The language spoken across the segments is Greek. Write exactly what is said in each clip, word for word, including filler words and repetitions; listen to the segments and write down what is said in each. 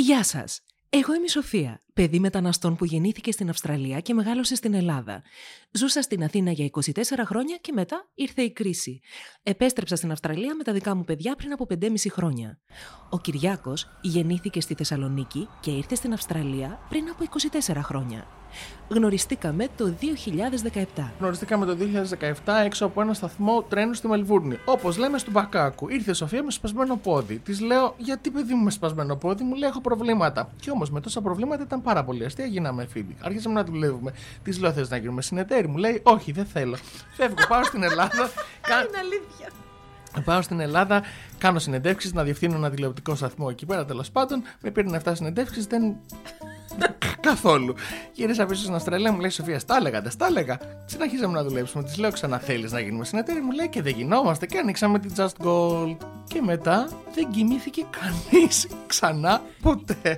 Γεια σας! Εγώ είμαι η Σοφία, παιδί μεταναστών που γεννήθηκε στην Αυστραλία και μεγάλωσε στην Ελλάδα. Ζούσα στην Αθήνα για είκοσι τέσσερα χρόνια και μετά ήρθε η κρίση. Επέστρεψα στην Αυστραλία με τα δικά μου παιδιά πριν από πεντέμιση χρόνια. Ο Κυριάκος γεννήθηκε στη Θεσσαλονίκη και ήρθε στην Αυστραλία πριν από είκοσι τέσσερα χρόνια. Γνωριστήκαμε το δύο χιλιάδες δεκαεπτά. Γνωριστήκαμε το δύο χιλιάδες δεκαεπτά έξω από ένα σταθμό τρένου στη Μελβούρνη. Όπως λέμε, στον Μπακάκου. Ήρθε η Σοφία με σπασμένο πόδι. Της λέω: γιατί, παιδί μου, με σπασμένο πόδι? Μου λέει: έχω προβλήματα. Και όμως με τόσα προβλήματα ήταν πάρα πολύ αστεία. Γίναμε φίλοι. Άρχισαμε να δουλεύουμε. Της λέω: θες να γίνουμε συνεταίροι? Μου λέει: όχι, δεν θέλω. Φεύγω, πάω στην Ελλάδα. Κα... Είναι αλήθεια. Πάω στην Ελλάδα, κάνω συνεντεύξεις, να διευθύνω ένα τηλεοπτικό σταθμό εκεί πέρα. Τέλος πάντων, με πήραν επτά συνεντεύξεις, δεν. Καθόλου. Γύρισα πίσω στην Αυστραλία, μου λέει: Σοφία, στα έλεγα, τα στα έλεγα. Συνεχίζαμε να δουλέψουμε. Της λέω: ξανά θέλεις να γίνουμε συνεταίροι? Μου λέει: και δεν γινόμαστε. Και ανοίξαμε την Just Gold. Και μετά δεν κοιμήθηκε κανείς ξανά ποτέ.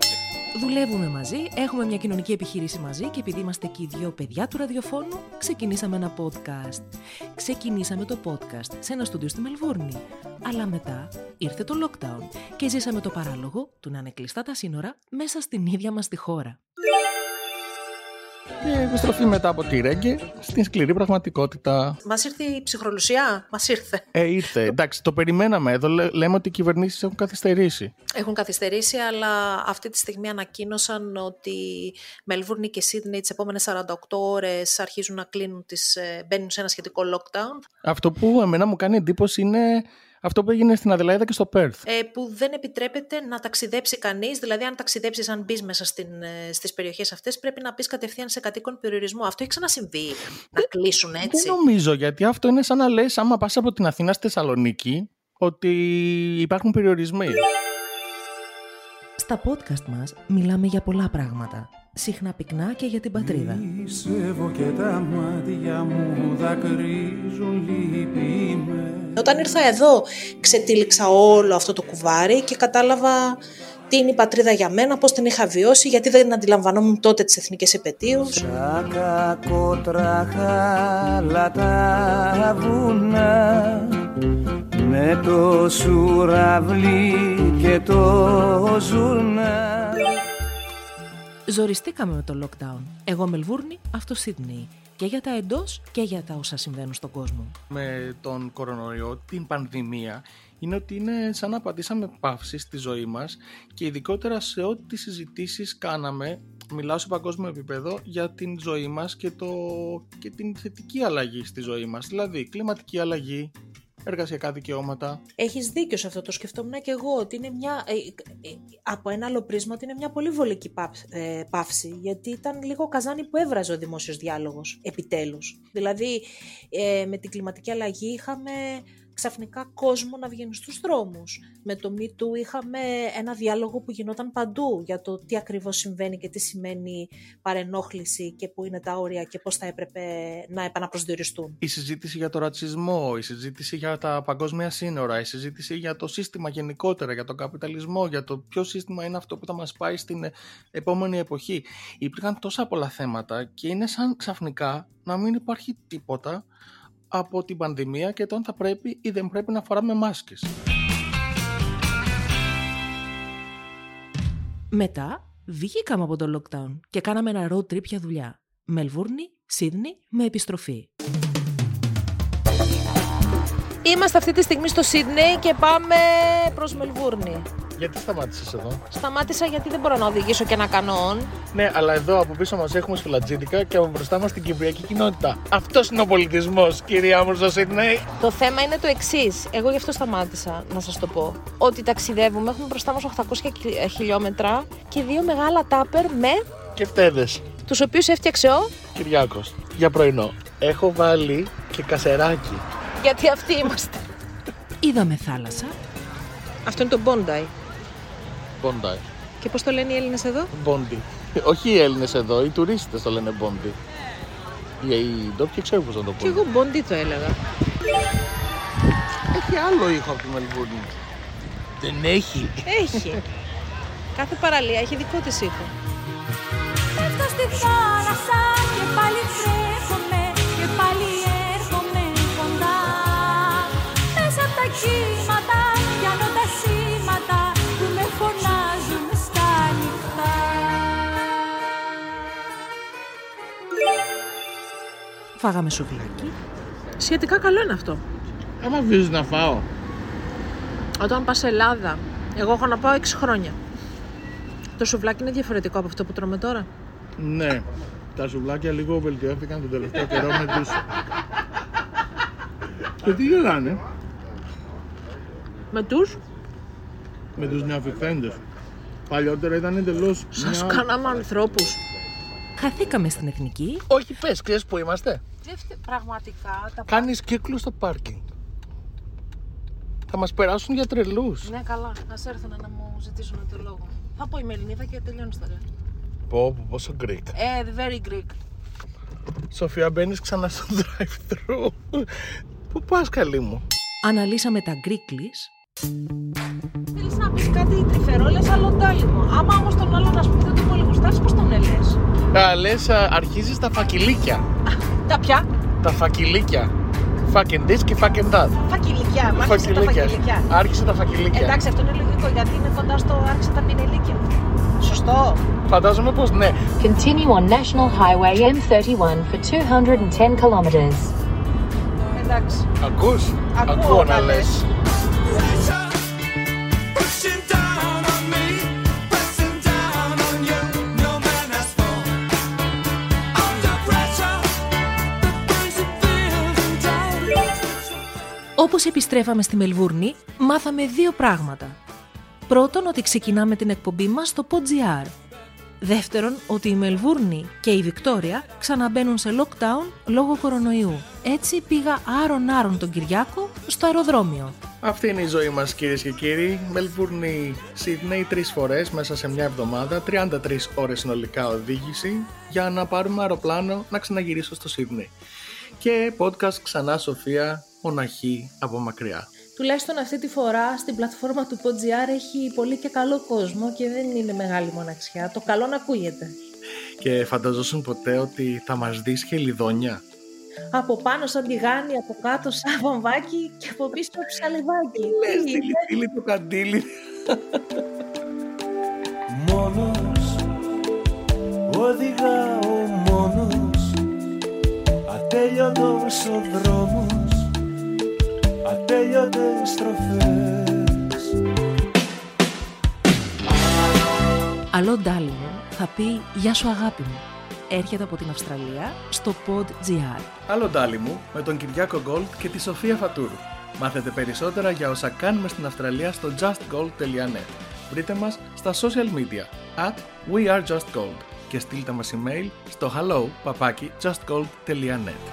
Δουλεύουμε μαζί, έχουμε μια κοινωνική επιχείρηση μαζί και επειδή είμαστε και οι δύο παιδιά του ραδιοφώνου, ξεκινήσαμε ένα podcast. Ξεκινήσαμε το podcast σε ένα στούντιο στη Μελβούρνη. Αλλά μετά ήρθε το lockdown και ζήσαμε το παράλογο του να είναι κλειστά τα σύνορα μέσα στην ίδια μας τη χώρα. Και επιστροφή μετά από τη ρέγγε στην σκληρή πραγματικότητα. Μας ήρθε η ψυχρολουσιά, μας ήρθε. Ε, ήρθε. Εντάξει, το περιμέναμε. Εδώ λέμε ότι οι κυβερνήσεις έχουν καθυστερήσει. Έχουν καθυστερήσει, αλλά αυτή τη στιγμή ανακοίνωσαν ότι Μελβούρνη και Σίδνεϊ τις επόμενες σαράντα οκτώ ώρες αρχίζουν να κλείνουν, τις, μπαίνουν σε ένα σχετικό lockdown. Αυτό που εμένα μου κάνει εντύπωση είναι αυτό που έγινε στην Αδελαίδα και στο Πέρθ. Ε, που δεν επιτρέπεται να ταξιδέψει κανείς. Δηλαδή, αν ταξιδέψεις, αν μπεις μέσα ε, στις περιοχές αυτές, πρέπει να μπεις κατευθείαν σε κατοίκον περιορισμό. Αυτό έχει ξανασυμβεί, να ε, κλείσουν έτσι? Δεν νομίζω, γιατί αυτό είναι σαν να λες, άμα πας από την Αθήνα στη Θεσσαλονίκη, ότι υπάρχουν περιορισμοί. Στα podcast μας μιλάμε για πολλά πράγματα. Συχνά πυκνά και για την πατρίδα. Όταν ήρθα εδώ, ξετύλιξα όλο αυτό το κουβάρι και κατάλαβα τι είναι η πατρίδα για μένα, πώς την είχα βιώσει, γιατί δεν αντιλαμβανόμουν τότε τις εθνικές επετείους. Με το σουραβλί και το ζουρνά. Ζοριστήκαμε με το lockdown. Εγώ Μελβούρνη, αυτό Σίδνεϊ. Και για τα εντός και για τα όσα συμβαίνουν στον κόσμο. Με τον κορονοϊό, την πανδημία, είναι ότι είναι σαν να πατήσαμε παύση στη ζωή μας και ειδικότερα σε ό,τι συζητήσεις κάναμε, μιλάω σε παγκόσμιο επίπεδο, για την ζωή μας και, το... και την θετική αλλαγή στη ζωή μας. Δηλαδή, κλιματική αλλαγή, εργασιακά δικαιώματα. Έχεις δίκιο σε αυτό, το σκεφτόμουν και εγώ, ότι είναι μια, ε, ε, από ένα άλλο πρίσμα, ότι είναι μια πολύ βολική πα, ε, παύση, γιατί ήταν λίγο καζάνι που έβραζε ο δημόσιος διάλογος, επιτέλους. Δηλαδή, ε, με την κλιματική αλλαγή είχαμε ξαφνικά κόσμο να βγαίνει στους δρόμους. Με το Me Too είχαμε ένα διάλογο που γινόταν παντού για το τι ακριβώς συμβαίνει και τι σημαίνει παρενόχληση και πού είναι τα όρια και πώς θα έπρεπε να επαναπροσδιοριστούν. Η συζήτηση για το ρατσισμό, η συζήτηση για τα παγκόσμια σύνορα, η συζήτηση για το σύστημα γενικότερα, για τον καπιταλισμό, για το ποιο σύστημα είναι αυτό που θα μας πάει στην επόμενη εποχή. Υπήρχαν τόσα πολλά θέματα και είναι σαν ξαφνικά να μην υπάρχει τίποτα από την πανδημία και τον θα πρέπει ή δεν πρέπει να φοράμε μάσκες. Μετά βγήκαμε από το lockdown και κάναμε ένα road trip για δουλειά. Μελβούρνη, Σίδνεϊ με επιστροφή. Είμαστε αυτή τη στιγμή στο Σίδνεϊ και πάμε προς Μελβούρνη. Γιατί σταμάτησες εδώ? Σταμάτησα γιατί δεν μπορώ να οδηγήσω και να κάνω. Ναι, αλλά εδώ από πίσω μας έχουμε σφυλατζίδικα και από μπροστά μας την κυπριακή κοινότητα. Αυτός είναι ο πολιτισμός, κυρία μου, στο Σίδνεϊ. Το θέμα είναι το εξής. Εγώ γι' αυτό σταμάτησα, να σας το πω. Ότι ταξιδεύουμε, έχουμε μπροστά μας οκτακόσια χιλιόμετρα και δύο μεγάλα τάπερ με. Κεφτέδες. Τους οποίους έφτιαξε ο Κυριάκος. Για πρωινό. Έχω βάλει και κασεράκι. Γιατί αυτοί είμαστε. Είδαμε θάλασσα. Αυτό είναι το Bondi. Bondi. Και πώς το λένε οι Έλληνες εδώ? Bondi. Όχι οι Έλληνες εδώ, οι τουρίστες το λένε Bondi. Yeah. Οι ντόπιοι ξέρουν πώς να το πω. Και εγώ Bondi το έλεγα. Έχει άλλο ήχο από τη Μελβούρνη. Δεν έχει. Έχει. Κάθε παραλία έχει δικό της ήχο. Πέφτω στη θάλασσα και πάλι τρέχομαι και πάλι έρχομαι κοντά. Μέσα από τα κύματα. Που με φωνάζουν στα φάγαμε σουβλάκι. Σχετικά καλό είναι αυτό. Άμα βγεις να φάω. Όταν πας Ελλάδα, εγώ έχω να πάω έξι χρόνια. Το σουβλάκι είναι διαφορετικό από αυτό που τρώμε τώρα. Ναι, τα σουβλάκια λίγο βελτιώθηκαν τον τελευταίο καιρό με τους... Και τι γελάνε. Με τους... Με τους νεοφυκθέντες. Παλιότερα ήταν εντελώς... Σας μια... κάναμε ανθρώπους. Χαθήκαμε στην Εθνική. Όχι πες, ξέρεις που είμαστε. Πραγματικά... Τα... Κάνεις κύκλους στο πάρκινγκ. Θα μας περάσουν για τρελούς. Ναι, καλά. Ας έρθουν να μου ζητήσουν το λόγο. Θα πω η Μελληνίδα και τελειώνει η ιστορία. Πω, πω, πόσο Greek. Ε, yeah, very Greek. Σοφία, μπαίνεις ξανά στο drive-thru. Πού πας, καλή μου. Αναλύσαμε τα Greeklies. Θέλεις να πεις κάτι τρυφερόλες, Αλό Ντάλι μου. Άμα όμως τον άλλον, ας πούμε, δεν το πολύ γουστάρεις, πώς τον έλες. Α, λες, α, αρχίζεις τα φακυλίκια. Τα ποια? Τα φακυλίκια. Fucking this και fucking that. Φακυλικιά, μ' άρχισε τα φακυλικιά. Άρχισε τα φακυλικιά. Εντάξει, αυτό είναι λογικό γιατί είναι κοντά στο άρχισε τα πινελίκια. Σωστό. Φαντάζομαι πως ναι. Continue on National Highway εμ τριάντα ένα for two hundred ten kilometers. Εντάξει. Ακούς. Ακούω, Ακούω να λες. Όπως επιστρέφαμε στη Μελβούρνη, μάθαμε δύο πράγματα. Πρώτον, ότι ξεκινάμε την εκπομπή μας στο pod.gr. Δεύτερον, ότι η Μελβούρνη και η Βικτόρια ξαναμπαίνουν σε lockdown λόγω κορονοϊού. Έτσι πήγα άρον-άρον τον Κυριάκο στο αεροδρόμιο. Αυτή είναι η ζωή μας, κυρίες και κύριοι. Μελβούρνη, Σίδνεϊ, τρεις φορές μέσα σε μια εβδομάδα, τριάντα τρεις ώρες συνολικά οδήγηση, για να πάρουμε αεροπλάνο να ξαναγυρίσω στο Σίδνεϊ. Και podcast ξανά, Σοφία, μοναχή από μακριά. Τουλάχιστον αυτή τη φορά στην πλατφόρμα του Poggiar έχει πολύ και καλό κόσμο και δεν είναι μεγάλη μοναξιά. Το καλό να ακούγεται. Και φανταζόσουν ποτέ ότι θα μας δεις χελιδόνια. Από πάνω σαν τηγάνι, από κάτω σαν βαμβάκι και από πίσω ψαλιδάκι. Λες τυλιτήλι το καντήλι. Μόνος, οδηγάω μόνος, ατέλειωτος ο δρόμος. Ατέλειωτες στροφές. Αλό Ντάλι μου θα πει «Γεια σου αγάπη μου». Έρχεται από την Αυστραλία στο pod.gr. Αλό Ντάλι μου με τον Κυριάκο Gold και τη Σοφία Φατούρου. Μάθετε περισσότερα για όσα κάνουμε στην Αυστραλία στο justgold τελεία net. Βρείτε μας στα social media at wearejustgold και στείλτε μας email στο hello at justgold τελεία net.